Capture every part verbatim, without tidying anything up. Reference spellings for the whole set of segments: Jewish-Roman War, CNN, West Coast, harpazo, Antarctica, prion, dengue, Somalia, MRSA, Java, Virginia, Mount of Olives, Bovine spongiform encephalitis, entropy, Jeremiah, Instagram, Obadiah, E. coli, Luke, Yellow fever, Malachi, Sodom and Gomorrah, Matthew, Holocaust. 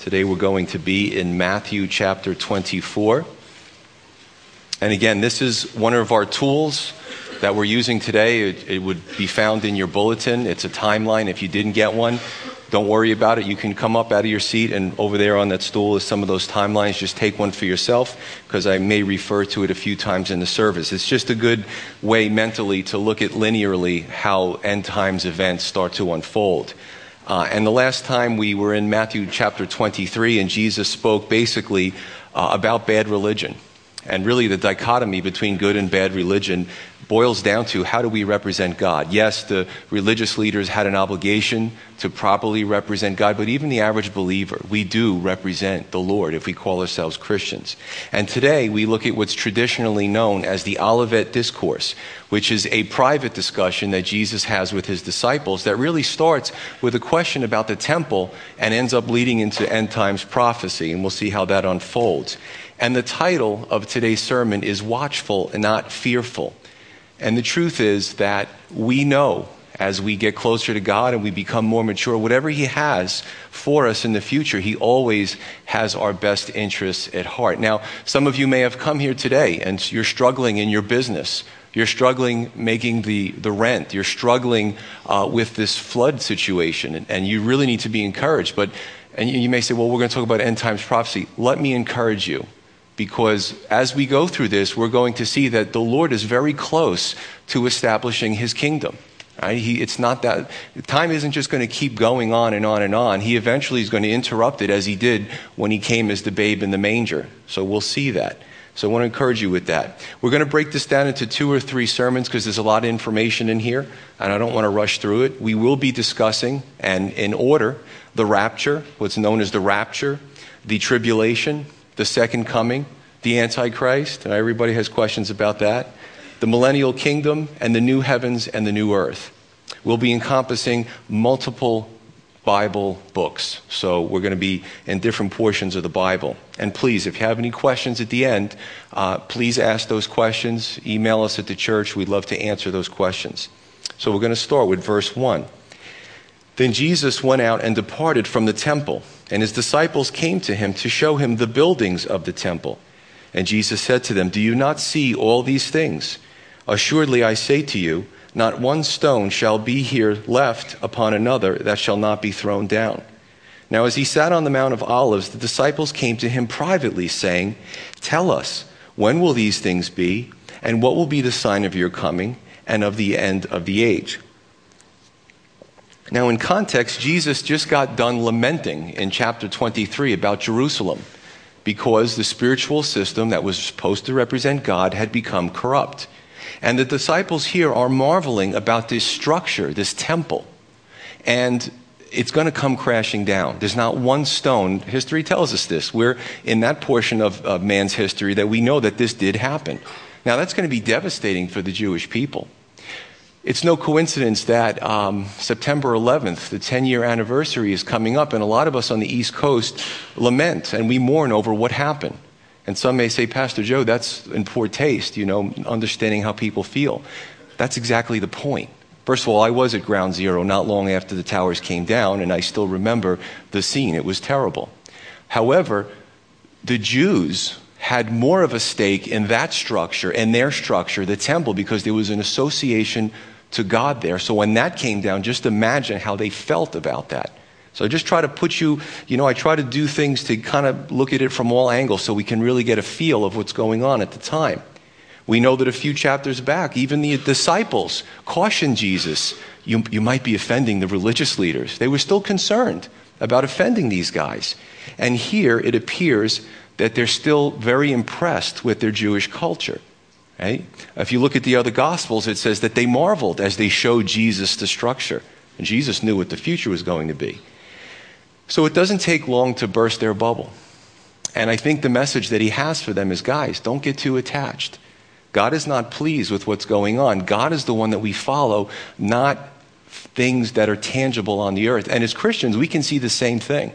Today we're going to be in Matthew chapter twenty-four. And again, this is one of our tools that we're using today. It, it would be found in your bulletin. It's a timeline. If you didn't get one, don't worry about it. You can come up out of your seat, and over there on that stool is some of those timelines. Just take one for yourself, because I may refer to it a few times in the service. It's just a good way mentally to look at linearly how end times events start to unfold. Uh, and the last time we were in Matthew chapter twenty-three, and Jesus spoke basically uh, about bad religion. And really the dichotomy between good and bad religion boils down to how do we represent God? Yes, the religious leaders had an obligation to properly represent God, but even the average believer, we do represent the Lord if we call ourselves Christians. And today we look at what's traditionally known as the Olivet Discourse, which is a private discussion that Jesus has with his disciples that really starts with a question about the temple and ends up leading into end times prophecy, and we'll see how that unfolds. And the title of today's sermon is Watchful and Not Fearful. And the truth is that we know as we get closer to God and we become more mature, whatever he has for us in the future, he always has our best interests at heart. Now, some of you may have come here today and you're struggling in your business. You're struggling making the, the rent. You're struggling uh, with this flood situation, and, and you really need to be encouraged. But and you, you may say, well, we're going to talk about end times prophecy. Let me encourage you. Because as we go through this, we're going to see that the Lord is very close to establishing his kingdom. Right? He, it's not that time isn't just going to keep going on and on and on. He eventually is going to interrupt it, as he did when he came as the babe in the manger. So we'll see that. So I want to encourage you with that. We're going to break this down into two or three sermons because there's a lot of information in here, and I don't want to rush through it. We will be discussing, and in order, the rapture, what's known as the rapture, the tribulation, the second coming, the Antichrist, and everybody has questions about that, the millennial kingdom, and the new heavens and the new earth. We'll be encompassing multiple Bible books. So we're going to be in different portions of the Bible. And please, if you have any questions at the end, uh, please ask those questions. Email us at the church. We'd love to answer those questions. So we're going to start with verse one. Then Jesus went out and departed from the temple, and his disciples came to him to show him the buildings of the temple. And Jesus said to them, "Do you not see all these things? Assuredly I say to you, not one stone shall be here left upon another that shall not be thrown down." Now as he sat on the Mount of Olives, the disciples came to him privately, saying, "Tell us, when will these things be? And what will be the sign of your coming and of the end of the age?" Now, in context, Jesus just got done lamenting in chapter twenty-three about Jerusalem because the spiritual system that was supposed to represent God had become corrupt. And the disciples here are marveling about this structure, this temple, and it's going to come crashing down. There's not one stone. History tells us this. We're in that portion of, of man's history that we know that this did happen. Now, that's going to be devastating for the Jewish people. It's no coincidence that um, September eleventh, the ten-year anniversary, is coming up, and a lot of us on the East Coast lament and we mourn over what happened. And some may say, "Pastor Joe, that's in poor taste, you know, understanding how people feel." That's exactly the point. First of all, I was at Ground Zero not long after the towers came down, and I still remember the scene. It was terrible. However, the Jews had more of a stake in that structure, in their structure, the temple, because there was an association to God there. So when that came down, just imagine how they felt about that. So I just try to put you, you know, I try to do things to kind of look at it from all angles so we can really get a feel of what's going on at the time. We know that a few chapters back, even the disciples cautioned Jesus, you, you might be offending the religious leaders. They were still concerned about offending these guys. And here it appears that they're still very impressed with their Jewish culture. Right? If you look at the other Gospels, it says that they marveled as they showed Jesus the structure. And Jesus knew what the future was going to be. So it doesn't take long to burst their bubble. And I think the message that he has for them is, guys, don't get too attached. God is not pleased with what's going on. God is the one that we follow, not things that are tangible on the earth. And as Christians, we can see the same thing.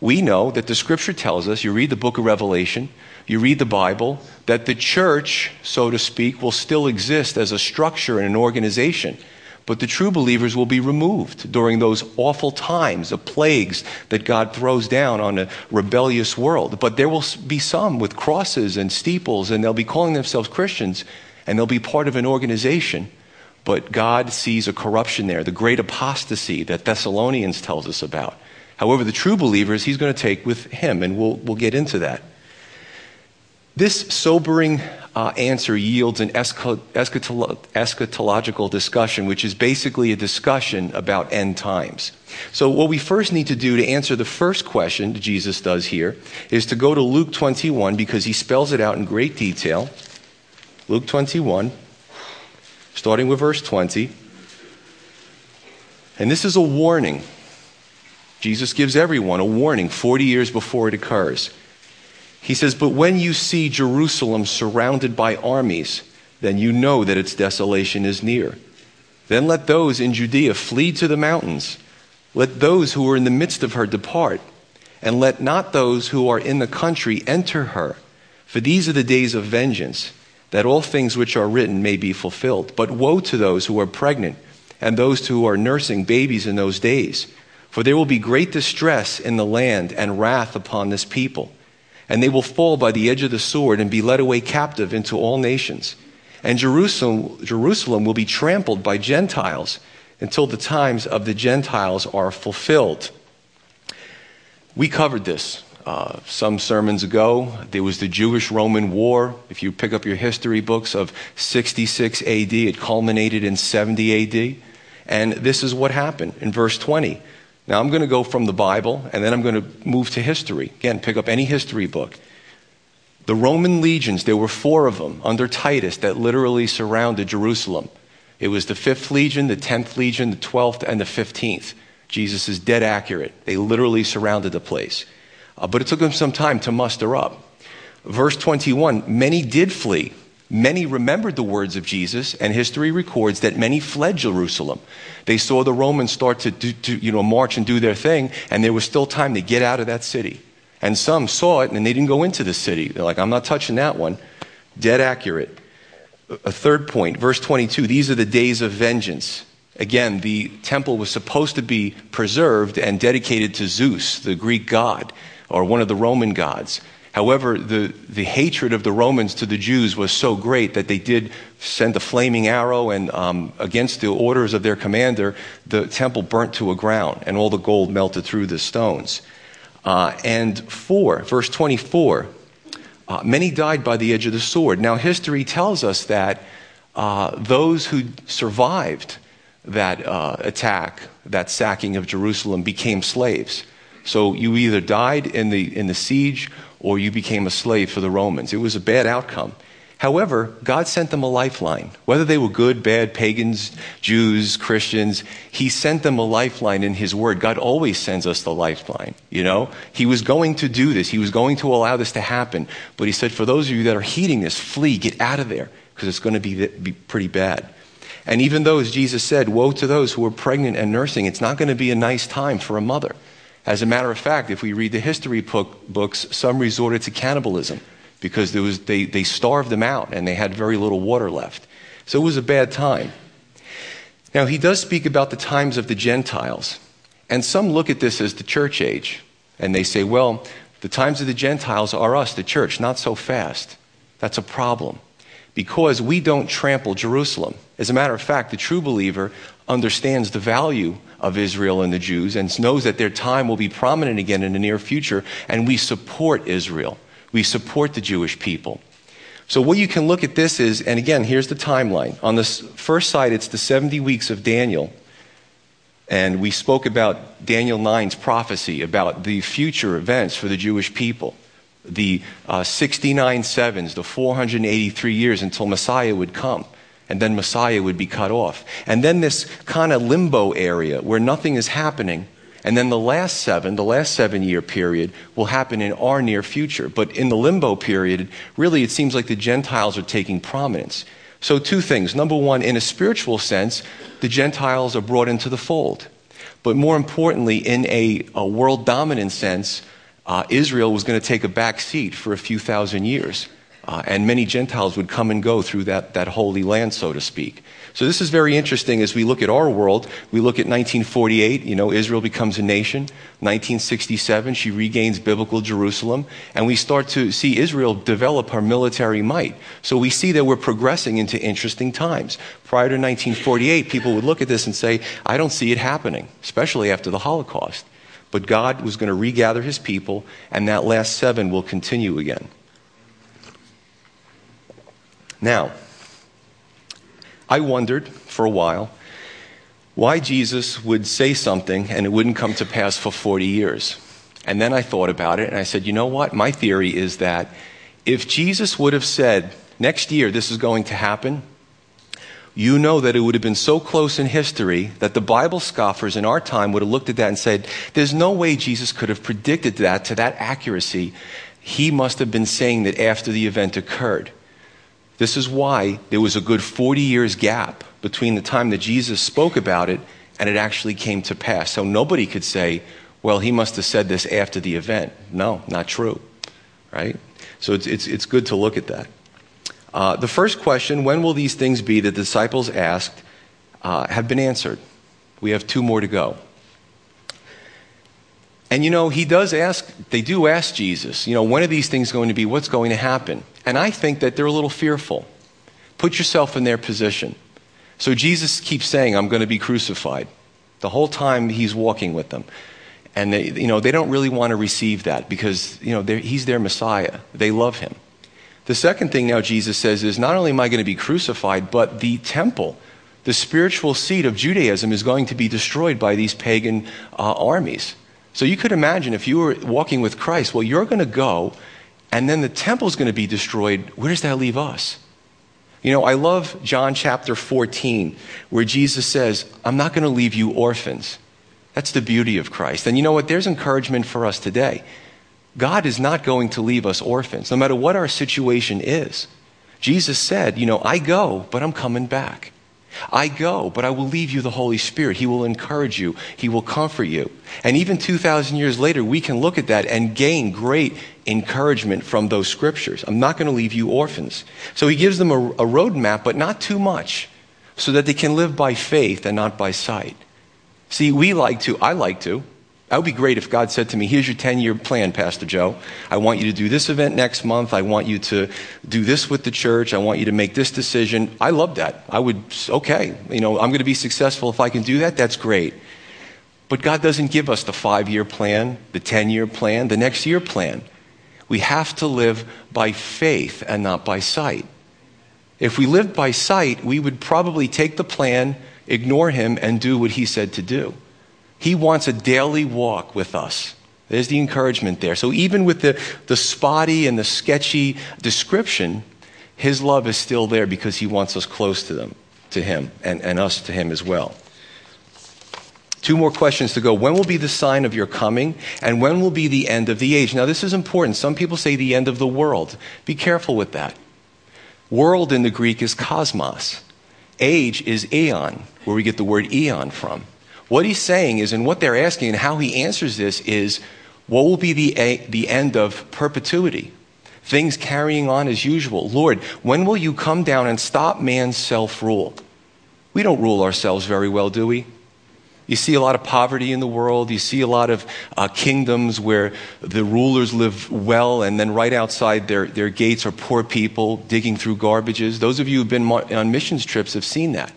We know that the scripture tells us, you read the book of Revelation, you read the Bible, that the church, so to speak, will still exist as a structure and an organization. But the true believers will be removed during those awful times of plagues that God throws down on a rebellious world. But there will be some with crosses and steeples, and they'll be calling themselves Christians, and they'll be part of an organization. But God sees a corruption there, the great apostasy that Thessalonians tells us about. However, the true believers, he's going to take with him, and we'll, we'll get into that. This sobering uh, answer yields an eschat- eschatolo- eschatological discussion, which is basically a discussion about end times. So what we first need to do to answer the first question that Jesus does here is to go to Luke twenty-one, because he spells it out in great detail. Luke twenty-one, starting with verse twenty. And this is a warning. Jesus gives everyone a warning forty years before it occurs. He says, "But when you see Jerusalem surrounded by armies, then you know that its desolation is near. Then let those in Judea flee to the mountains. Let those who are in the midst of her depart, and let not those who are in the country enter her. For these are the days of vengeance, that all things which are written may be fulfilled. But woe to those who are pregnant, and those who are nursing babies in those days. For there will be great distress in the land, and wrath upon this people. And they will fall by the edge of the sword and be led away captive into all nations. And Jerusalem, Jerusalem will be trampled by Gentiles until the times of the Gentiles are fulfilled." We covered this uh, some sermons ago. There was the Jewish-Roman War. If you pick up your history books, of sixty-six A D, it culminated in seventy A D. And this is what happened in verse twenty. Now, I'm going to go from the Bible, and then I'm going to move to history. Again, pick up any history book. The Roman legions, there were four of them under Titus that literally surrounded Jerusalem. It was the fifth legion, the tenth legion, the twelfth, and the fifteenth. Jesus is dead accurate. They literally surrounded the place. Uh, but it took them some time to muster up. Verse twenty-one, many did flee. Many remembered the words of Jesus, and history records that many fled Jerusalem. They saw the Romans start to, do, to you know, march and do their thing, and there was still time to get out of that city. And some saw it, and they didn't go into the city. They're like, I'm not touching that one. Dead accurate. A third point, verse twenty-two, these are the days of vengeance. Again, the temple was supposed to be preserved and dedicated to Zeus, the Greek god, or one of the Roman gods. However, the, the hatred of the Romans to the Jews was so great that they did send a flaming arrow, and um, against the orders of their commander, the temple burnt to a ground, and all the gold melted through the stones. Uh, and four, verse twenty-four, uh, many died by the edge of the sword. Now, history tells us that uh, those who survived that uh, attack, that sacking of Jerusalem, became slaves. So you either died in the in the siege, or you became a slave for the Romans. It was a bad outcome. However, God sent them a lifeline. Whether they were good, bad, pagans, Jews, Christians, he sent them a lifeline in his word. God always sends us the lifeline, you know? He was going to do this. He was going to allow this to happen. But he said, for those of you that are heeding this, flee, get out of there, because it's going to be, be pretty bad. And even though, as Jesus said, woe to those who are pregnant and nursing, it's not going to be a nice time for a mother. As a matter of fact, if we read the history book, books, some resorted to cannibalism because there was, they, they starved them out and they had very little water left. So it was a bad time. Now, he does speak about the times of the Gentiles. And some look at this as the church age. And they say, well, the times of the Gentiles are us, the church, not so fast. That's a problem, because we don't trample Jerusalem. As a matter of fact, the true believer understands the value of Israel and the Jews, and knows that their time will be prominent again in the near future, and we support Israel. We support the Jewish people. So what you can look at this is, and again, here's the timeline. On the first side, it's the seventy weeks of Daniel, and we spoke about Daniel nine's prophecy about the future events for the Jewish people. The uh, sixty-nine sevens, the four hundred eighty-three years until Messiah would come. And then Messiah would be cut off. And then this kind of limbo area where nothing is happening. And then the last seven, the last seven-year period, will happen in our near future. But in the limbo period, really it seems like the Gentiles are taking prominence. So two things. Number one, in a spiritual sense, the Gentiles are brought into the fold. But more importantly, in a, a world-dominant sense, uh, Israel was going to take a back seat for a few thousand years. Uh, and many Gentiles would come and go through that, that holy land, so to speak. So this is very interesting as we look at our world. We look at nineteen forty-eight, you know, Israel becomes a nation. nineteen sixty-seven, she regains biblical Jerusalem. And we start to see Israel develop her military might. So we see that we're progressing into interesting times. Prior to nineteen forty-eight, people would look at this and say, I don't see it happening, especially after the Holocaust. But God was going to regather his people, and that last seven will continue again. Now, I wondered for a while why Jesus would say something and it wouldn't come to pass for forty years. And then I thought about it and I said, you know what? My theory is that if Jesus would have said, next year this is going to happen, you know that it would have been so close in history that the Bible scoffers in our time would have looked at that and said, there's no way Jesus could have predicted that to that accuracy. He must have been saying that after the event occurred. This is why there was a good forty years gap between the time that Jesus spoke about it and it actually came to pass. So nobody could say, well, he must have said this after the event. No, not true, right? So it's it's, it's good to look at that. Uh, the first question, when will these things be, the disciples asked, uh, have been answered. We have two more to go. And, you know, he does ask, they do ask Jesus, you know, when are these things going to be? What's going to happen? And I think that they're a little fearful. Put yourself in their position. So Jesus keeps saying, I'm going to be crucified. The whole time he's walking with them. And, they, you know, they don't really want to receive that because, you know, he's their Messiah. They love him. The second thing now Jesus says is, not only am I going to be crucified, but the temple, the spiritual seat of Judaism, is going to be destroyed by these pagan uh, armies. So you could imagine if you were walking with Christ, well, you're going to go, and then the temple's going to be destroyed. Where does that leave us? You know, I love John chapter fourteen, where Jesus says, I'm not going to leave you orphans. That's the beauty of Christ. And you know what? There's encouragement for us today. God is not going to leave us orphans, no matter what our situation is. Jesus said, you know, I go, but I'm coming back. I go, but I will leave you the Holy Spirit. He will encourage you. He will comfort you. And even two thousand years later, we can look at that and gain great encouragement from those scriptures. I'm not going to leave you orphans. So he gives them a, a roadmap, but not too much, so that they can live by faith and not by sight. See, we like to, I like to. That would be great if God said to me, here's your ten-year plan, Pastor Joe. I want you to do this event next month. I want you to do this with the church. I want you to make this decision. I love that. I would, okay, you know, I'm going to be successful if I can do that. That's great. But God doesn't give us the five-year plan, the ten-year plan, the next year plan. We have to live by faith and not by sight. If we lived by sight, we would probably take the plan, ignore him, and do what he said to do. He wants a daily walk with us. There's the encouragement there. So even with the, the spotty and the sketchy description, his love is still there because he wants us close to them, to him, and, and us to him as well. Two more questions to go. When will be the sign of your coming? And when will be the end of the age? Now, this is important. Some people say the end of the world. Be careful with that. World in the Greek is cosmos. Age is aeon, where we get the word eon from. What he's saying is, and what they're asking and how he answers this is, what will be the, a, the end of perpetuity? Things carrying on as usual. Lord, when will you come down and stop man's self-rule? We don't rule ourselves very well, do we? You see a lot of poverty in the world. You see a lot of uh, kingdoms where the rulers live well, and then right outside their, their gates are poor people digging through garbages. Those of you who've been on missions trips have seen that.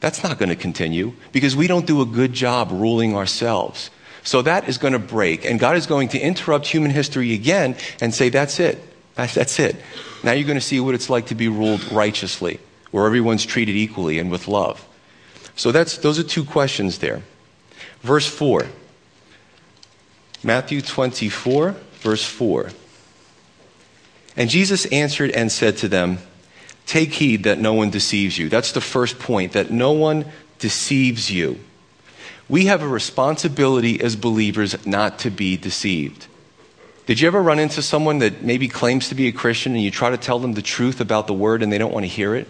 That's not going to continue because we don't do a good job ruling ourselves. So that is going to break, and God is going to interrupt human history again and say, that's it. That's it. Now you're going to see what it's like to be ruled righteously, where everyone's treated equally and with love. So that's those are two questions there. Verse four. Matthew twenty-four, verse four. And Jesus answered and said to them, take heed that no one deceives you. That's the first point, that no one deceives you. We have a responsibility as believers not to be deceived. Did you ever run into someone that maybe claims to be a Christian and you try to tell them the truth about the word and they don't want to hear it?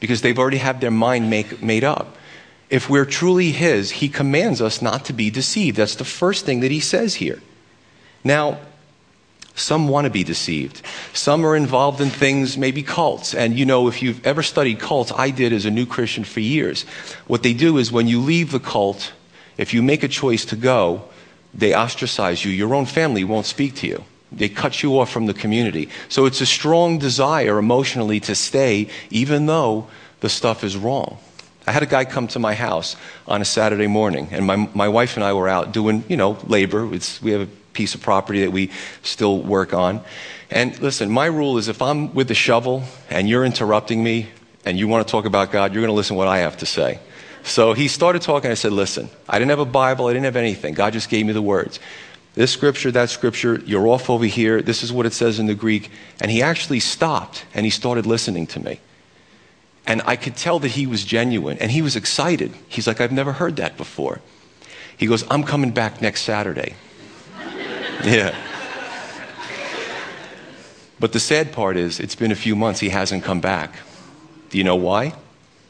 Because they've already had their mind make, made up. If we're truly his, he commands us not to be deceived. That's the first thing that he says here. Now, Some want to be deceived. Some are involved in things, maybe cults. And you know, if you've ever studied cults, I did as a new Christian for years. What they do is when you leave the cult, if you make a choice to go, they ostracize you. Your own family won't speak to you. They cut you off from the community. So it's a strong desire emotionally to stay, even though the stuff is wrong. I had a guy come to my house on a Saturday morning, and my my wife and I were out doing, you know, labor. It's, we have a piece of property that we still work on. And listen, my rule is if I'm with the shovel and you're interrupting me and you want to talk about God, you're going to listen to what I have to say. So he started talking. I said, listen, I didn't have a Bible. I didn't have anything. God just gave me the words. This scripture, that scripture, you're off over here. This is what it says in the Greek. And he actually stopped and he started listening to me. And I could tell that he was genuine and he was excited. He's like, I've never heard that before. He goes, I'm coming back next Saturday. Yeah. But the sad part is it's been a few months. He hasn't come back. Do you know why?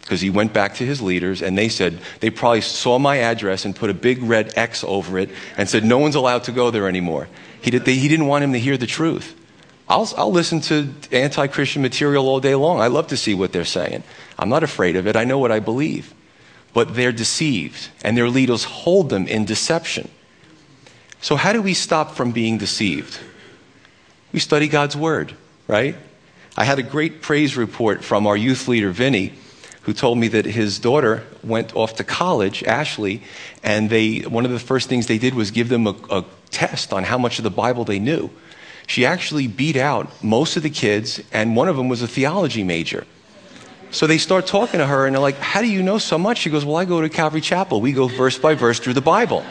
Because he went back to his leaders and they said, they probably saw my address and put a big red X over it and said, no one's allowed to go there anymore. He, did, they, he didn't want him to hear the truth. I'll, I'll listen to anti-Christian material all day long. I love to see what they're saying. I'm not afraid of it. I know what I believe. But they're deceived and their leaders hold them in deception. So how do we stop from being deceived? We study God's word, right? I had a great praise report from our youth leader, Vinny, who told me that his daughter went off to college, Ashley, and they one of the first things they did was give them a, a test on how much of the Bible they knew. She actually beat out most of the kids, and one of them was a theology major. So they start talking to her, and they're like, how do you know so much? She goes, well, I go to Calvary Chapel. We go verse by verse through the Bible.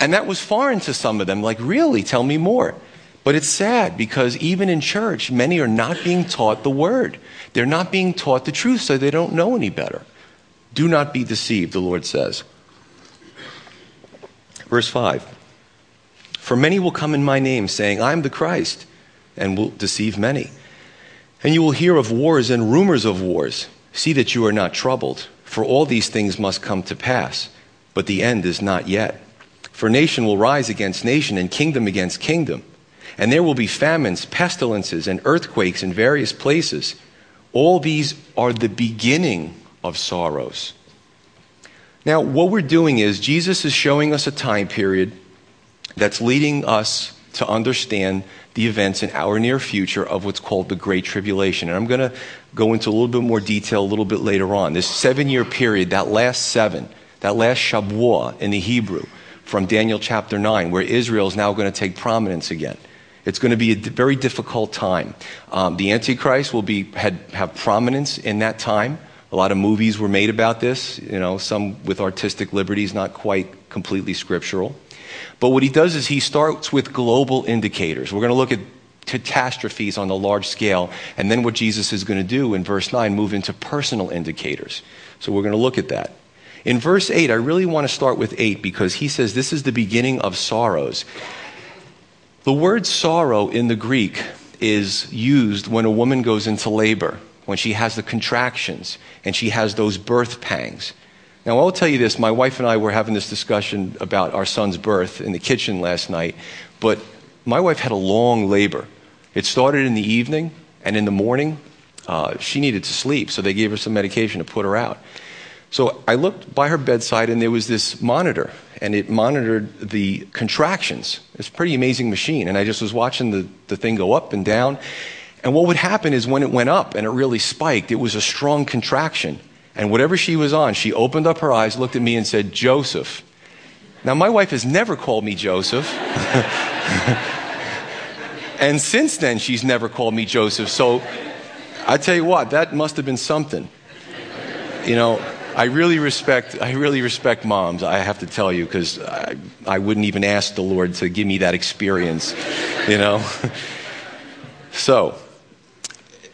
And that was foreign to some of them. Like, really? Tell me more. But it's sad because even in church, many are not being taught the word. They're not being taught the truth, so they don't know any better. Do not be deceived, the Lord says. Verse five, for many will come in my name, saying, I am the Christ, and will deceive many. And you will hear of wars and rumors of wars. See that you are not troubled, for all these things must come to pass, but the end is not yet. For nation will rise against nation, and kingdom against kingdom. And there will be famines, pestilences, and earthquakes in various places. All these are the beginning of sorrows. Now, what we're doing is Jesus is showing us a time period that's leading us to understand the events in our near future of what's called the Great Tribulation. And I'm going to go into a little bit more detail a little bit later on. This seven-year period, that last seven, that last Shabuah in the Hebrew, from Daniel chapter nine, where Israel is now going to take prominence again. It's going to be a very difficult time. Um, the Antichrist will be had, have prominence in that time. A lot of movies were made about this, you know, some with artistic liberties, not quite completely scriptural. But what he does is he starts with global indicators. We're going to look at catastrophes on a large scale, and then what Jesus is going to do in verse nine, move into personal indicators. So we're going to look at that. In verse eight, I really want to start with eight because he says this is the beginning of sorrows. The word sorrow in the Greek is used when a woman goes into labor, when she has the contractions and she has those birth pangs. Now, I'll tell you this. My wife and I were having this discussion about our son's birth in the kitchen last night, but my wife had a long labor. It started in the evening, and in the morning, uh, she needed to sleep, so they gave her some medication to put her out. So I looked by her bedside, and there was this monitor, and it monitored the contractions. It's a pretty amazing machine, and I just was watching the, the thing go up and down. And what would happen is when it went up and it really spiked, it was a strong contraction. And whatever she was on, she opened up her eyes, looked at me, and said, Joseph. Now, my wife has never called me Joseph. And since then, she's never called me Joseph. So I tell you what, that must have been something. You know, I really respect I really respect moms, I have to tell you, because I, I wouldn't even ask the Lord to give me that experience, you know. So,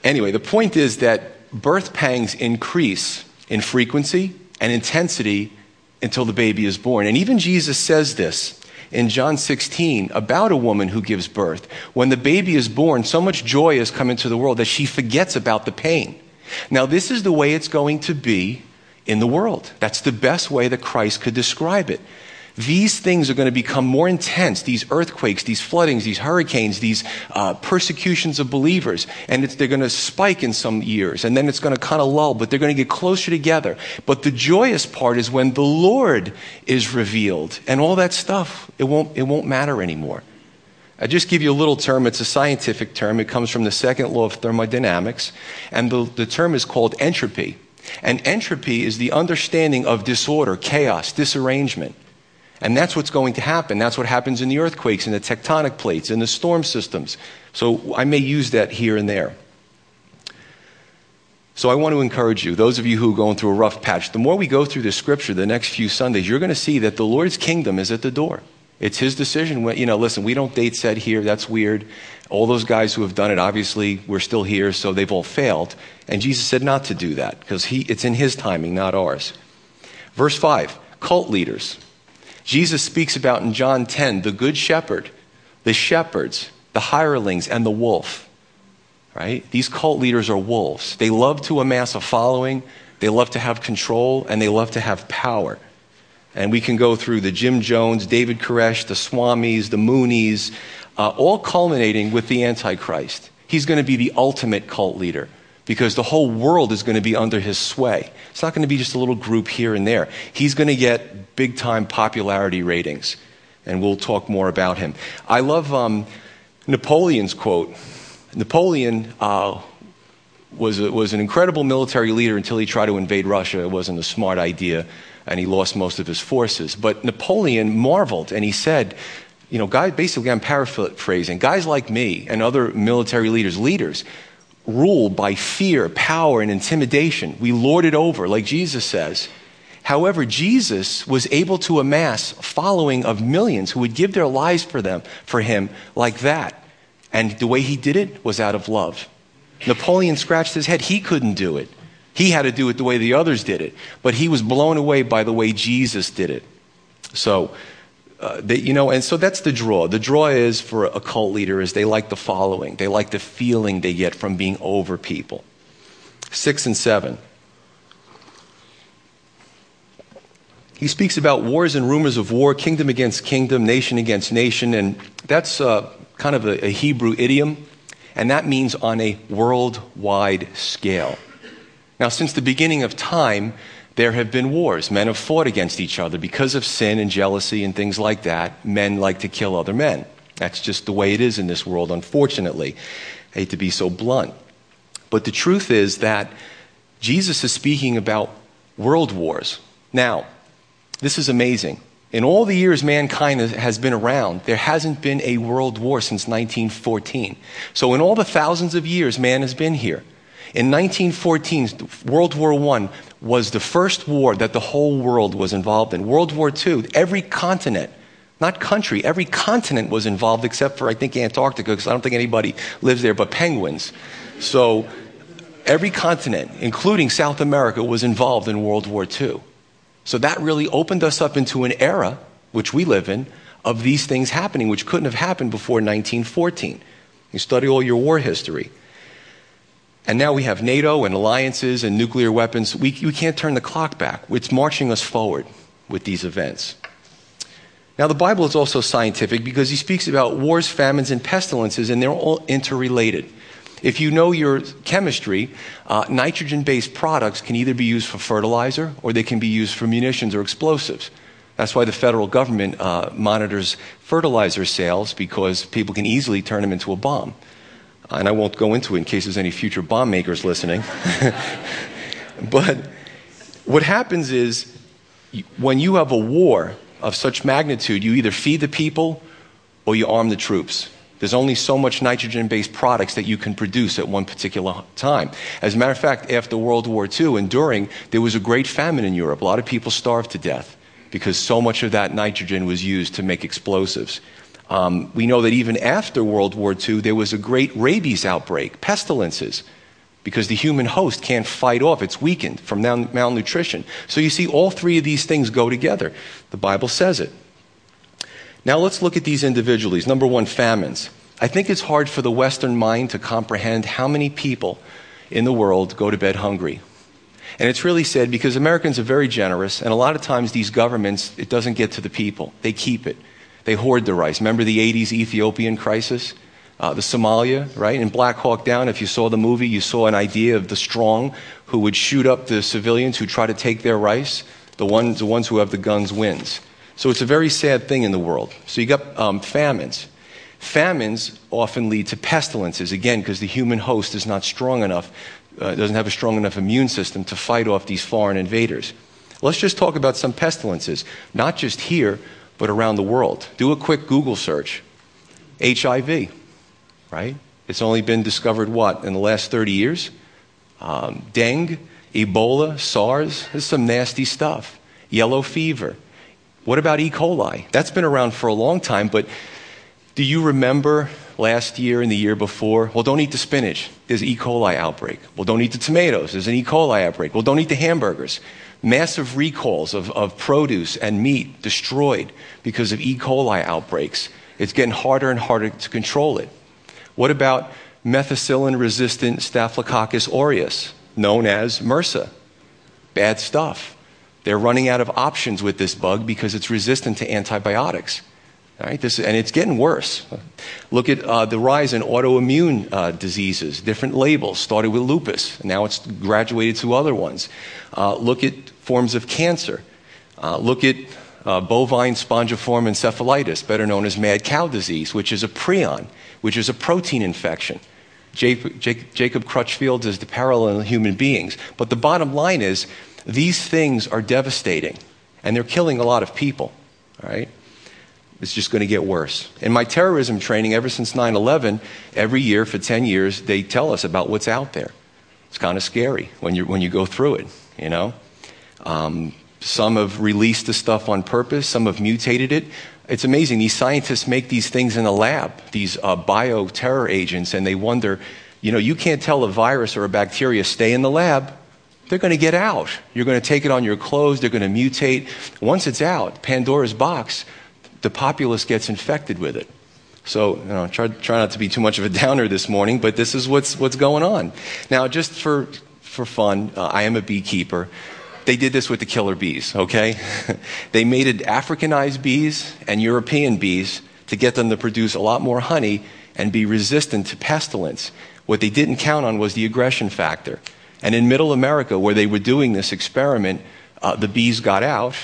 anyway, the point is that birth pangs increase in frequency and intensity until the baby is born. And even Jesus says this in John sixteen about a woman who gives birth. When the baby is born, so much joy has come into the world that she forgets about the pain. Now, this is the way it's going to be in the world. That's the best way that Christ could describe it. These things are going to become more intense, these earthquakes, these floodings, these hurricanes, these uh, persecutions of believers. And it's, they're going to spike in some years, and then it's going to kind of lull, but they're going to get closer together. But the joyous part is when the Lord is revealed, and all that stuff, it won't, it won't matter anymore. I just give you a little term. It's a scientific term. It comes from the second law of thermodynamics, and the, the term is called entropy. And entropy is the understanding of disorder, chaos, disarrangement. And that's what's going to happen. That's what happens in the earthquakes, in the tectonic plates, in the storm systems. So I may use that here and there. So I want to encourage you, those of you who are going through a rough patch, the more we go through this scripture the next few Sundays, you're going to see that the Lord's kingdom is at the door. It's his decision. You know, listen, we don't date set here. That's weird. All those guys who have done it, obviously, we're still here, so they've all failed. And Jesus said not to do that because he, it's in his timing, not ours. Verse five, cult leaders. Jesus speaks about in John ten, the good shepherd, the shepherds, the hirelings, and the wolf, right? These cult leaders are wolves. They love to amass a following. They love to have control, and they love to have power. And we can go through the Jim Jones, David Koresh, the Swamis, the Moonies, uh, all culminating with the Antichrist. He's going to be the ultimate cult leader because the whole world is going to be under his sway. It's not going to be just a little group here and there. He's going to get big-time popularity ratings, and we'll talk more about him. I love um, Napoleon's quote. Napoleon uh, was, a, was an incredible military leader until he tried to invade Russia. It wasn't a smart idea, and he lost most of his forces. But Napoleon marveled, and he said, you know, guys, basically I'm paraphrasing, guys like me and other military leaders, leaders, rule by fear, power, and intimidation. We lord it over, like Jesus says. However, Jesus was able to amass a following of millions who would give their lives for them, for him, like that. And the way he did it was out of love. Napoleon scratched his head. He couldn't do it. He had to do it the way the others did it, but he was blown away by the way Jesus did it. So, uh, they, you know, and so that's the draw. The draw is for a cult leader is they like the following. They like the feeling they get from being over people. Six and seven. He speaks about wars and rumors of war, kingdom against kingdom, nation against nation, and that's uh, kind of a, a Hebrew idiom, and that means on a worldwide scale. Now, since the beginning of time, there have been wars. Men have fought against each other because of sin and jealousy and things like that. Men like to kill other men. That's just the way it is in this world, unfortunately. I hate to be so blunt. But the truth is that Jesus is speaking about world wars. Now, this is amazing. In all the years mankind has been around, there hasn't been a world war since nineteen fourteen. So in all the thousands of years man has been here, in nineteen fourteen, World War One was the first war that the whole world was involved in. World War Two, every continent, not country, every continent was involved except for, I think, Antarctica, because I don't think anybody lives there but penguins. So every continent, including South America, was involved in World War Two. So that really opened us up into an era, which we live in, of these things happening, which couldn't have happened before nineteen fourteen. You study all your war history. And now we have NATO and alliances and nuclear weapons. We, we can't turn the clock back. It's marching us forward with these events. Now, the Bible is also scientific because he speaks about wars, famines, and pestilences, and they're all interrelated. If you know your chemistry, uh, nitrogen-based products can either be used for fertilizer or they can be used for munitions or explosives. That's why the federal government uh, monitors fertilizer sales, because people can easily turn them into a bomb. And I won't go into it in case there's any future bomb makers listening. But what happens is when you have a war of such magnitude, you either feed the people or you arm the troops. There's only so much nitrogen-based products that you can produce at one particular time. As a matter of fact, after World War Two and during, there was a great famine in Europe. A lot of people starved to death because so much of that nitrogen was used to make explosives. Um, we know that even after World War Two, there was a great rabies outbreak, pestilences, because the human host can't fight off. It's weakened from mal- malnutrition. So you see, all three of these things go together. The Bible says it. Now let's look at these individually. Number one, famines. I think it's hard for the Western mind to comprehend how many people in the world go to bed hungry. And it's really sad because Americans are very generous, and a lot of times these governments, it doesn't get to the people. They keep it. They hoard the rice. Remember the eighties Ethiopian crisis? Uh, the Somalia, right? In Black Hawk Down, if you saw the movie, you saw an idea of the strong who would shoot up the civilians who try to take their rice. The ones, the ones who have the guns wins. So it's a very sad thing in the world. So you got um, famines. Famines often lead to pestilences, again, because the human host is not strong enough, uh, doesn't have a strong enough immune system to fight off these foreign invaders. Let's just talk about some pestilences, not just here, but around the world. Do a quick Google search. H I V, right? It's only been discovered, what, in the last thirty years? Um, dengue, Ebola, SARS, there's some nasty stuff. Yellow fever. What about E. coli? That's been around for a long time, but do you remember last year and the year before? Well, don't eat the spinach. There's an E. coli outbreak. Well, don't eat the tomatoes. There's an E. coli outbreak. Well, don't eat the hamburgers. Massive recalls of, of produce and meat destroyed because of E. coli outbreaks. It's getting harder and harder to control it. What about methicillin-resistant Staphylococcus aureus, known as MRSA? Bad stuff. They're running out of options with this bug because it's resistant to antibiotics. All right, this, and it's getting worse. Look at uh, the rise in autoimmune uh, diseases, different labels, started with lupus, and now it's graduated to other ones. Uh, look at forms of cancer. Uh, look at uh, bovine spongiform encephalitis, better known as mad cow disease, which is a prion, which is a protein infection. Jacob, Jacob Crutchfield is the parallel in human beings. But the bottom line is, these things are devastating, and they're killing a lot of people, all right? It's just going to get worse. In my terrorism training, ever since nine eleven, every year for ten years, they tell us about what's out there. It's kind of scary when you when you go through it, you know? Um, some have released the stuff on purpose. Some have mutated it. It's amazing. These scientists make these things in the lab, these uh, bioterror agents, and they wonder, you know, you can't tell a virus or a bacteria stay in the lab. They're going to get out. You're going to take it on your clothes. They're going to mutate. Once it's out, Pandora's box, the populace gets infected with it. So, you know, try, try not to be too much of a downer this morning, but this is what's what's going on. Now, just for for fun, uh, I am a beekeeper. They did this with the killer bees, okay? They mated Africanized bees and European bees to get them to produce a lot more honey and be resistant to pestilence. What they didn't count on was the aggression factor. And in Middle America, where they were doing this experiment, Uh, the bees got out,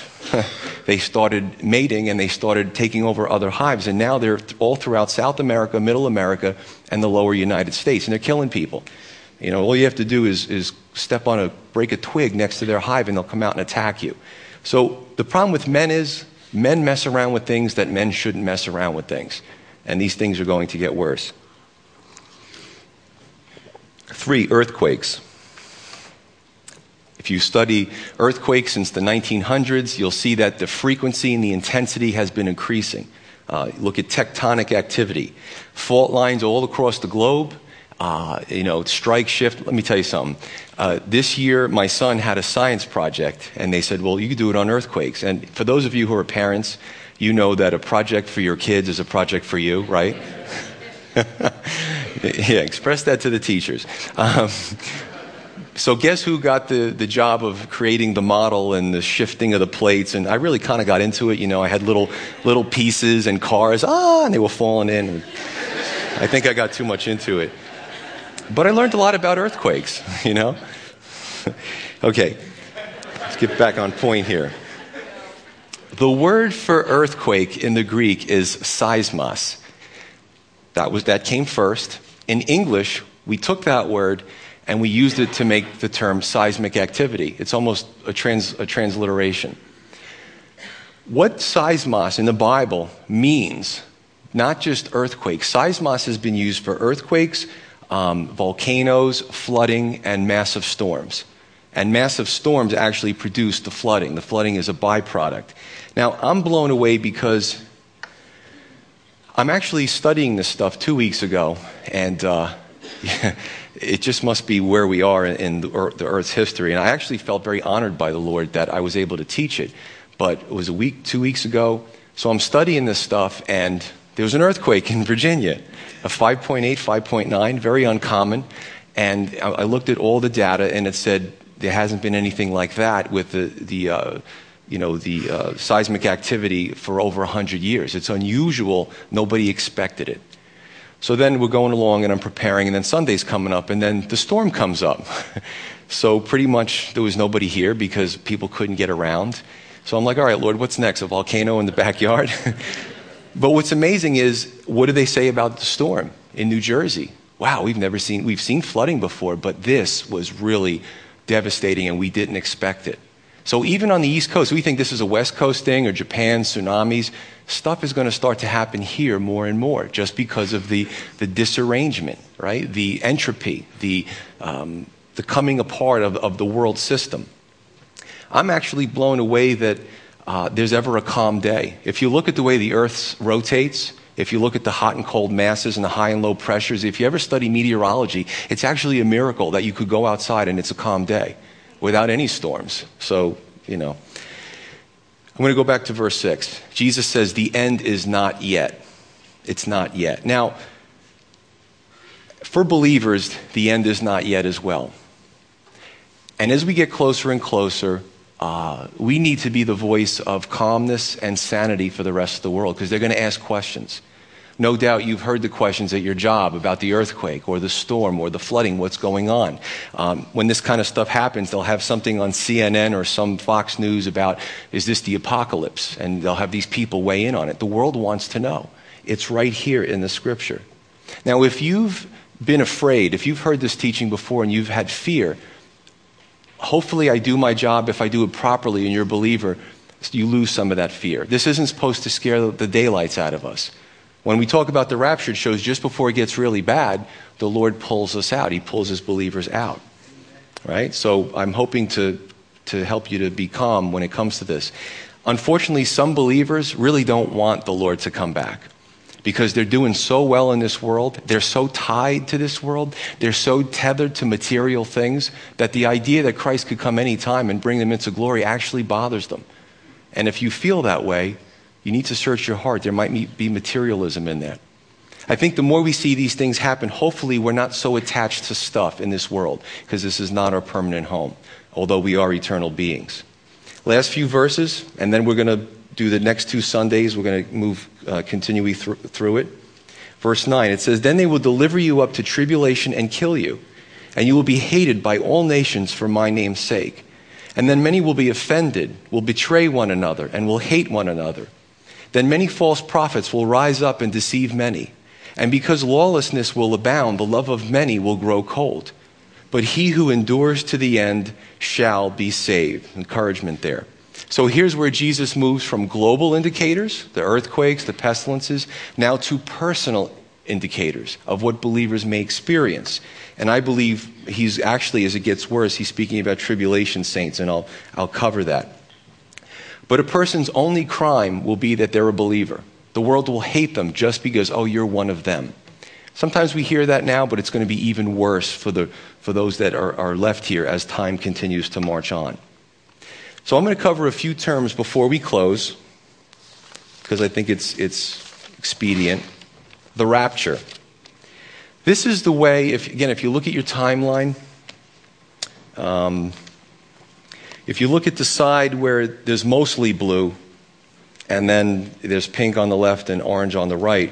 they started mating, and they started taking over other hives, and now they're th- all throughout South America, Middle America, and the lower United States, and they're killing people. You know, all you have to do is, is step on a, break a twig next to their hive, and they'll come out and attack you. So the problem with men is, men mess around with things that men shouldn't mess around with things, and these things are going to get worse. Three, earthquakes. If you study earthquakes since the nineteen hundreds, you'll see that the frequency and the intensity has been increasing. Uh, look at tectonic activity. Fault lines all across the globe, uh, you know, strike shift. Let me tell you something. Uh, this year, my son had a science project, and they said, well, you could do it on earthquakes. And for those of you who are parents, you know that a project for your kids is a project for you, right? Yeah, express that to the teachers. Um, So guess who got the, the job of creating the model and the shifting of the plates? And I really kind of got into it. You know, I had little little pieces and cars, ah, and they were falling in. I think I got too much into it. But I learned a lot about earthquakes, you know? Okay, let's get back on point here. The word for earthquake in the Greek is seismos. That was that came first. In English, we took that word and we used it to make the term seismic activity. It's almost a, trans, a transliteration. What seismos in the Bible means, not just earthquakes. Seismos has been used for earthquakes, um, volcanoes, flooding, and massive storms. And massive storms actually produce the flooding. The flooding is a byproduct. Now, I'm blown away because I'm actually studying this stuff two weeks ago, and uh, yeah, it just must be where we are in the Earth's history. And I actually felt very honored by the Lord that I was able to teach it. But it was a week, two weeks ago. So I'm studying this stuff, and there was an earthquake in Virginia, a five point eight, five point nine, very uncommon. And I looked at all the data, and it said there hasn't been anything like that with the the uh, you know the uh, seismic activity for over one hundred years. It's unusual. Nobody expected it. So then we're going along, and I'm preparing, and then Sunday's coming up, and then the storm comes up. So pretty much there was nobody here because people couldn't get around. So I'm like, all right, Lord, what's next? A volcano in the backyard? But what's amazing is, what do they say about the storm in New Jersey? Wow, we've never seen, we've seen flooding before, but this was really devastating, and we didn't expect it. So even on the East Coast, we think this is a West Coast thing, or Japan, tsunamis. Stuff is going to start to happen here more and more just because of the, the disarrangement, right? The entropy, the, um, the coming apart of, of the world system. I'm actually blown away that uh, there's ever a calm day. If you look at the way the Earth rotates, if you look at the hot and cold masses and the high and low pressures, if you ever study meteorology, it's actually a miracle that you could go outside and it's a calm day without any storms. So, you know. I'm going to go back to verse six. Jesus says, the end is not yet. It's not yet. Now, for believers, the end is not yet as well. And as we get closer and closer, uh, we need to be the voice of calmness and sanity for the rest of the world, because they're going to ask questions. No doubt you've heard the questions at your job about the earthquake or the storm or the flooding, what's going on. Um, when this kind of stuff happens, they'll have something on C N N or some Fox News about, is this the apocalypse? And they'll have these people weigh in on it. The world wants to know. It's right here in the scripture. Now, if you've been afraid, if you've heard this teaching before and you've had fear, hopefully I do my job, if I do it properly and you're a believer, you lose some of that fear. This isn't supposed to scare the daylights out of us. When we talk about the rapture, it shows just before it gets really bad, the Lord pulls us out. He pulls his believers out, right? So I'm hoping to, to help you to be calm when it comes to this. Unfortunately, some believers really don't want the Lord to come back because they're doing so well in this world. They're so tied to this world. They're so tethered to material things that the idea that Christ could come any time and bring them into glory actually bothers them. And if you feel that way, you need to search your heart. There might be materialism in that. I think the more we see these things happen, hopefully we're not so attached to stuff in this world, because this is not our permanent home, although we are eternal beings. Last few verses, and then we're going to do the next two Sundays. We're going to move, uh, continue th- through it. Verse nine, it says, then they will deliver you up to tribulation and kill you, and you will be hated by all nations for my name's sake. And then many will be offended, will betray one another, and will hate one another. Then many false prophets will rise up and deceive many. And because lawlessness will abound, the love of many will grow cold. But he who endures to the end shall be saved. Encouragement there. So here's where Jesus moves from global indicators, the earthquakes, the pestilences, now to personal indicators of what believers may experience. And I believe he's actually, as it gets worse, he's speaking about tribulation saints, and I'll, I'll cover that. But a person's only crime will be that they're a believer. The world will hate them just because, oh, you're one of them. Sometimes we hear that now, but it's going to be even worse for the for those that are, are left here as time continues to march on. So I'm going to cover a few terms before we close, because I think it's it's expedient. The rapture. This is the way, if again, if you look at your timeline, um, if you look at the side where there's mostly blue, and then there's pink on the left and orange on the right,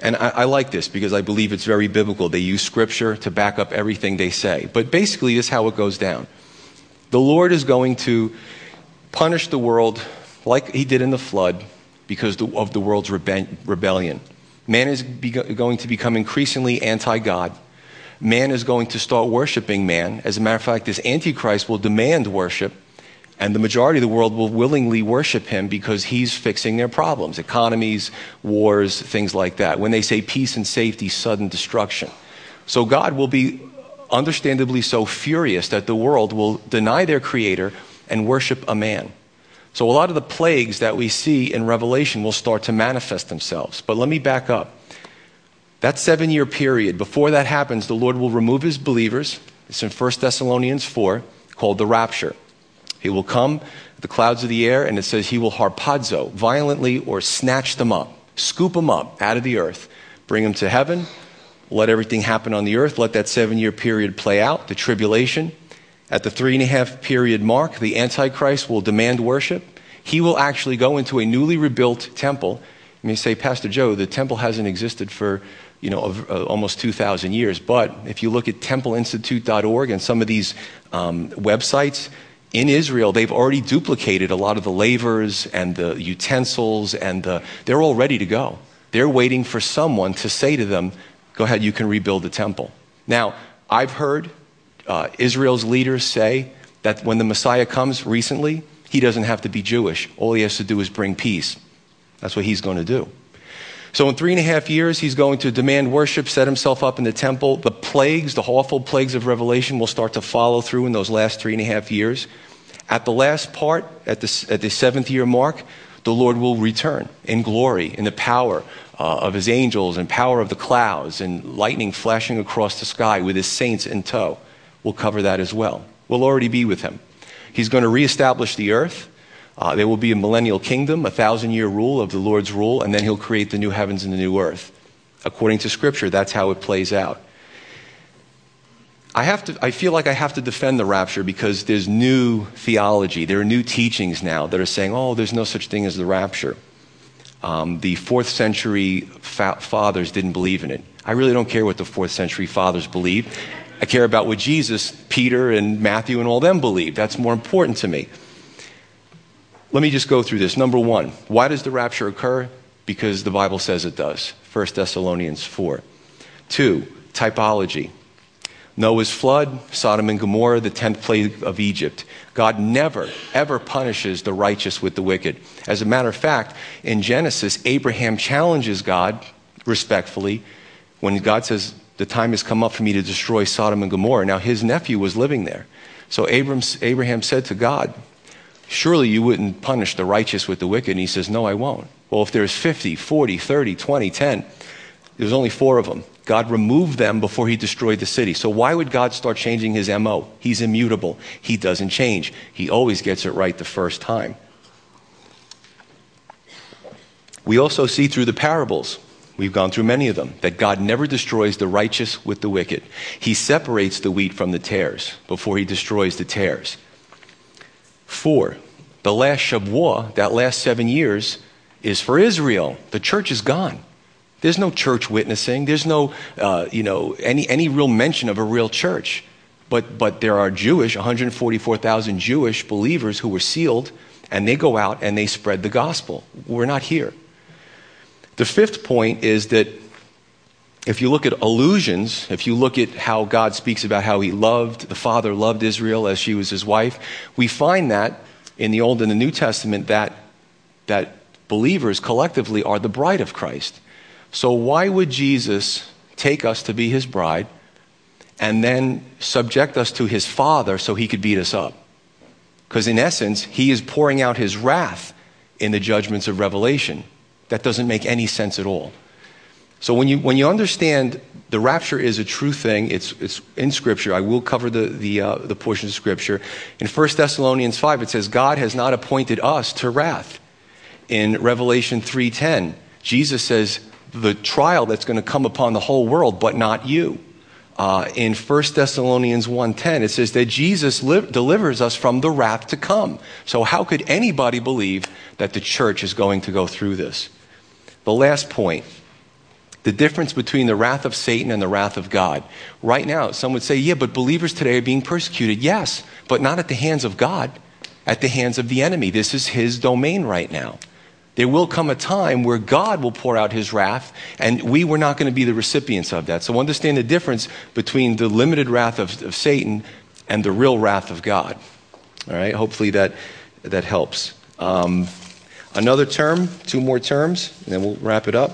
and I, I like this because I believe it's very biblical. They use scripture to back up everything they say. But basically, this is how it goes down. The Lord is going to punish the world like he did in the flood because of the world's rebellion. Man is going to become increasingly anti-God. Man is going to start worshiping man. As a matter of fact, this Antichrist will demand worship, and the majority of the world will willingly worship him because he's fixing their problems, economies, wars, things like that. When they say peace and safety, sudden destruction. So God will be understandably so furious that the world will deny their creator and worship a man. So a lot of the plagues that we see in Revelation will start to manifest themselves. But let me back up. That seven-year period, before that happens, the Lord will remove his believers. It's in First Thessalonians four, called the rapture. He will come, the clouds of the air, and it says he will harpazo, violently, or snatch them up, scoop them up out of the earth, bring them to heaven, Let everything happen on the earth. Let that seven-year period play out, the tribulation. At the three-and-a-half period mark, the Antichrist will demand worship. He will actually go into a newly rebuilt temple. You may say, Pastor Joe, the temple hasn't existed for you know, almost two thousand years. But if you look at temple institute dot org and some of these um, websites, in Israel, they've already duplicated a lot of the lavers and the utensils, and the, they're all ready to go. They're waiting for someone to say to them, go ahead, you can rebuild the temple. Now, I've heard uh, Israel's leaders say that when the Messiah comes recently, he doesn't have to be Jewish. All he has to do is bring peace. That's what he's going to do. So in three and a half years, he's going to demand worship, set himself up in the temple. The plagues, the awful plagues of Revelation will start to follow through in those last three and a half years. At the last part, at the, at the seventh year mark, the Lord will return in glory, in the power uh, of his angels and power of the clouds and lightning flashing across the sky with his saints in tow. We'll cover that as well. We'll already be with him. He's going to reestablish the earth. Uh, there will be a millennial kingdom, a thousand-year rule of the Lord's rule, and then he'll create the new heavens and the new earth. According to Scripture, that's how it plays out. I have to. I feel like I have to defend the rapture because there's new theology. There are new teachings now that are saying, oh, there's no such thing as the rapture. Um, the fourth century fa- fathers didn't believe in it. I really don't care what the fourth century fathers believed. I care about what Jesus, Peter, and Matthew, and all them believed. That's more important to me. Let me just go through this. Number one, why does the rapture occur? Because the Bible says it does. First Thessalonians four. Two, typology. Noah's flood, Sodom and Gomorrah, the tenth plague of Egypt. God never, ever punishes the righteous with the wicked. As a matter of fact, in Genesis, Abraham challenges God respectfully when God says, the time has come up for me to destroy Sodom and Gomorrah. Now, his nephew was living there. So Abram, Abraham said to God, surely you wouldn't punish the righteous with the wicked. And he says, no, I won't. Well, if there's fifty, forty, thirty, twenty, ten, there's only four of them. God removed them before he destroyed the city. So why would God start changing his M O? He's immutable. He doesn't change. He always gets it right the first time. We also see through the parables, we've gone through many of them, that God never destroys the righteous with the wicked. He separates the wheat from the tares before he destroys the tares. Four, the last Shabuah, that last seven years, is for Israel. The church is gone. There's no church witnessing. There's no, uh, you know, any any real mention of a real church. But but there are Jewish, one hundred forty-four thousand Jewish believers who were sealed, and they go out and they spread the gospel. We're not here. The fifth point is that if you look at allusions, if you look at how God speaks about how he loved, the Father loved Israel as she was his wife, we find that in the Old and the New Testament that, that believers collectively are the bride of Christ. So why would Jesus take us to be his bride and then subject us to his Father so he could beat us up? Because in essence, he is pouring out his wrath in the judgments of Revelation. That doesn't make any sense at all. So when you when you understand the rapture is a true thing, it's it's in Scripture. I will cover the the, uh, the portion of Scripture. In First Thessalonians five, it says, God has not appointed us to wrath. In Revelation three ten, Jesus says, the trial that's going to come upon the whole world, but not you. Uh, in First Thessalonians one ten, it says that Jesus li- delivers us from the wrath to come. So how could anybody believe that the church is going to go through this? The last point. The difference between the wrath of Satan and the wrath of God. Right now, some would say, yeah, but believers today are being persecuted. Yes, but not at the hands of God, at the hands of the enemy. This is his domain right now. There will come a time where God will pour out his wrath, and we were not going to be the recipients of that. So understand the difference between the limited wrath of, of Satan and the real wrath of God. All right, hopefully that, that helps. Um, another term, two more terms, and then we'll wrap it up.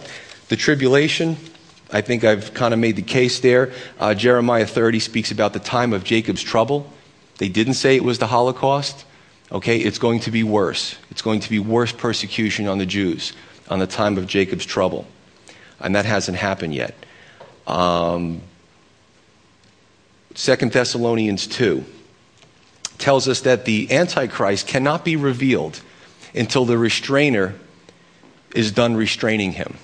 The tribulation, I think I've kind of made the case there. Uh, Jeremiah thirty speaks about the time of Jacob's trouble. They didn't say it was the Holocaust. Okay, it's going to be worse. It's going to be worse persecution on the Jews on the time of Jacob's trouble. And that hasn't happened yet. Um, Second Thessalonians two tells us that the Antichrist cannot be revealed until the restrainer is done restraining him.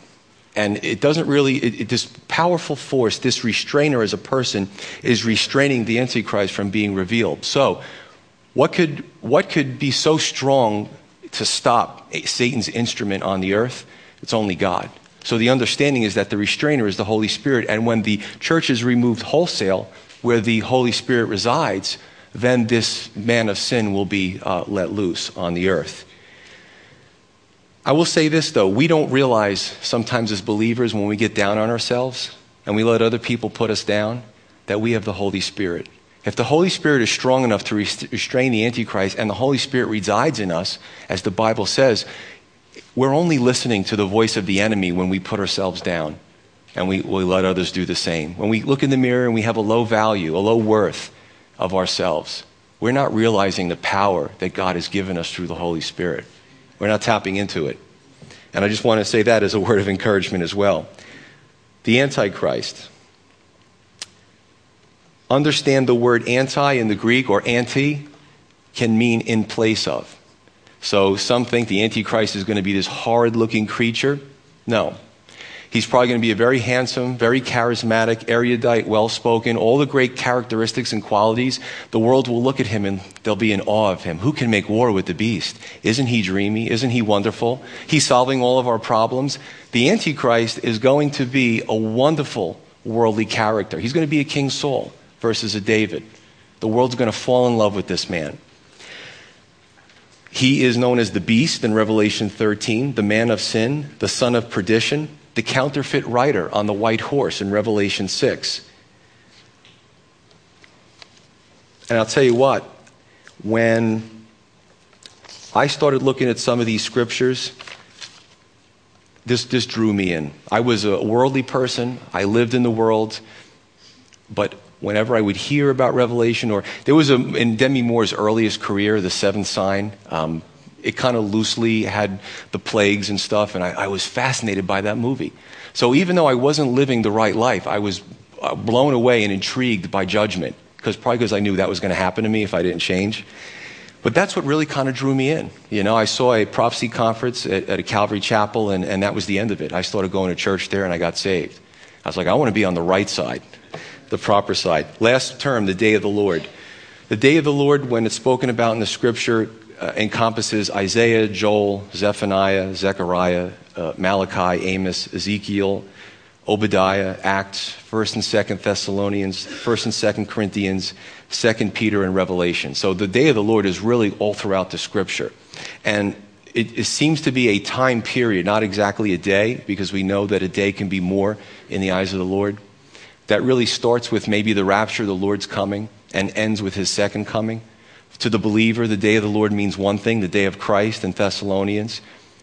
And it doesn't really, it, it, this powerful force, this restrainer as a person, is restraining the Antichrist from being revealed. So what could what could be so strong to stop Satan's instrument on the earth? It's only God. So the understanding is that the restrainer is the Holy Spirit. And when the church is removed wholesale, where the Holy Spirit resides, then this man of sin will be uh, let loose on the earth. I will say this, though. We don't realize sometimes as believers, when we get down on ourselves and we let other people put us down, that we have the Holy Spirit. If the Holy Spirit is strong enough to restrain the Antichrist, and the Holy Spirit resides in us, as the Bible says, we're only listening to the voice of the enemy when we put ourselves down and we, we let others do the same. When we look in the mirror and we have a low value, a low worth of ourselves, we're not realizing the power that God has given us through the Holy Spirit. We're not tapping into it. And I just want to say that as a word of encouragement as well. The Antichrist. Understand the word anti in the Greek, or anti, can mean in place of. So some think the Antichrist is going to be this hard-looking creature. No. He's probably going to be a very handsome, very charismatic, erudite, well-spoken, all the great characteristics and qualities. The world will look at him and they'll be in awe of him. Who can make war with the beast? Isn't he dreamy? Isn't he wonderful? He's solving all of our problems. The Antichrist is going to be a wonderful worldly character. He's going to be a King Saul versus a David. The world's going to fall in love with this man. He is known as the beast in Revelation thirteen, the man of sin, the son of perdition, the counterfeit rider on the white horse in Revelation six. And I'll tell you what, when I started looking at some of these scriptures, this, this drew me in. I was a worldly person. I lived in the world. But whenever I would hear about Revelation, or there was a, in Demi Moore's earliest career, the seventh sign, um, it kind of loosely had the plagues and stuff, and I, I was fascinated by that movie. So even though I wasn't living the right life, I was blown away and intrigued by judgment, because probably because I knew that was going to happen to me if I didn't change. But that's what really kind of drew me in. You know, I saw a prophecy conference at, at a Calvary Chapel, and, and that was the end of it. I started going to church there, and I got saved. I was like, I want to be on the right side. The proper side. Last term, the day of the Lord. The day of the Lord, when it's spoken about in the scripture, uh, encompasses Isaiah, Joel, Zephaniah, Zechariah, uh, Malachi, Amos, Ezekiel, Obadiah, Acts, first and second Thessalonians, first and second Corinthians, second Peter, and Revelation. So the day of the Lord is really all throughout the scripture. And it, it seems to be a time period, not exactly a day, because we know that a day can be more in the eyes of the Lord. That really starts with maybe the rapture, the Lord's coming, and ends with his second coming. To the believer, the day of the Lord means one thing, the day of Christ in Thessalonians.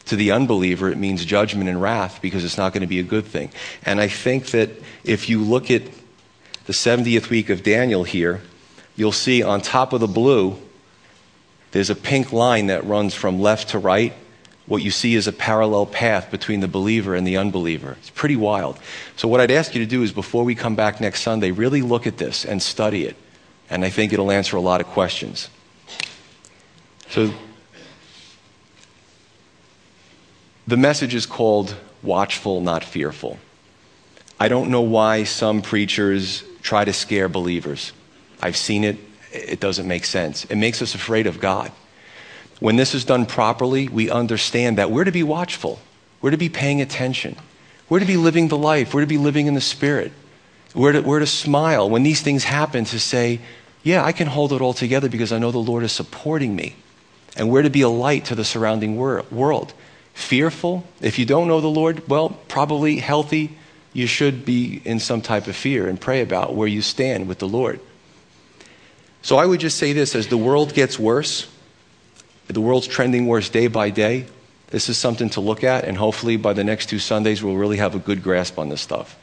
To the unbeliever, it means judgment and wrath, because it's not going to be a good thing. And I think that if you look at the seventieth week of Daniel here, you'll see on top of the blue, there's a pink line that runs from left to right. What you see is a parallel path between the believer and the unbeliever. It's pretty wild. So what I'd ask you to do is, before we come back next Sunday, really look at this and study it. And I think it'll answer a lot of questions. So the message is called Watchful, Not Fearful. I don't know why some preachers try to scare believers. I've seen it. It doesn't make sense. It makes us afraid of God. When this is done properly, we understand that we're to be watchful. We're to be paying attention. We're to be living the life. We're to be living in the Spirit. We're to, we're to smile when these things happen, to say, yeah, I can hold it all together because I know the Lord is supporting me. And we're to be a light to the surrounding wor- world. Fearful, if you don't know the Lord, well, probably healthy, you should be in some type of fear and pray about where you stand with the Lord. So I would just say this, as the world gets worse, the world's trending worse day by day. This is something to look at, and hopefully by the next two Sundays, we'll really have a good grasp on this stuff.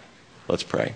Let's pray.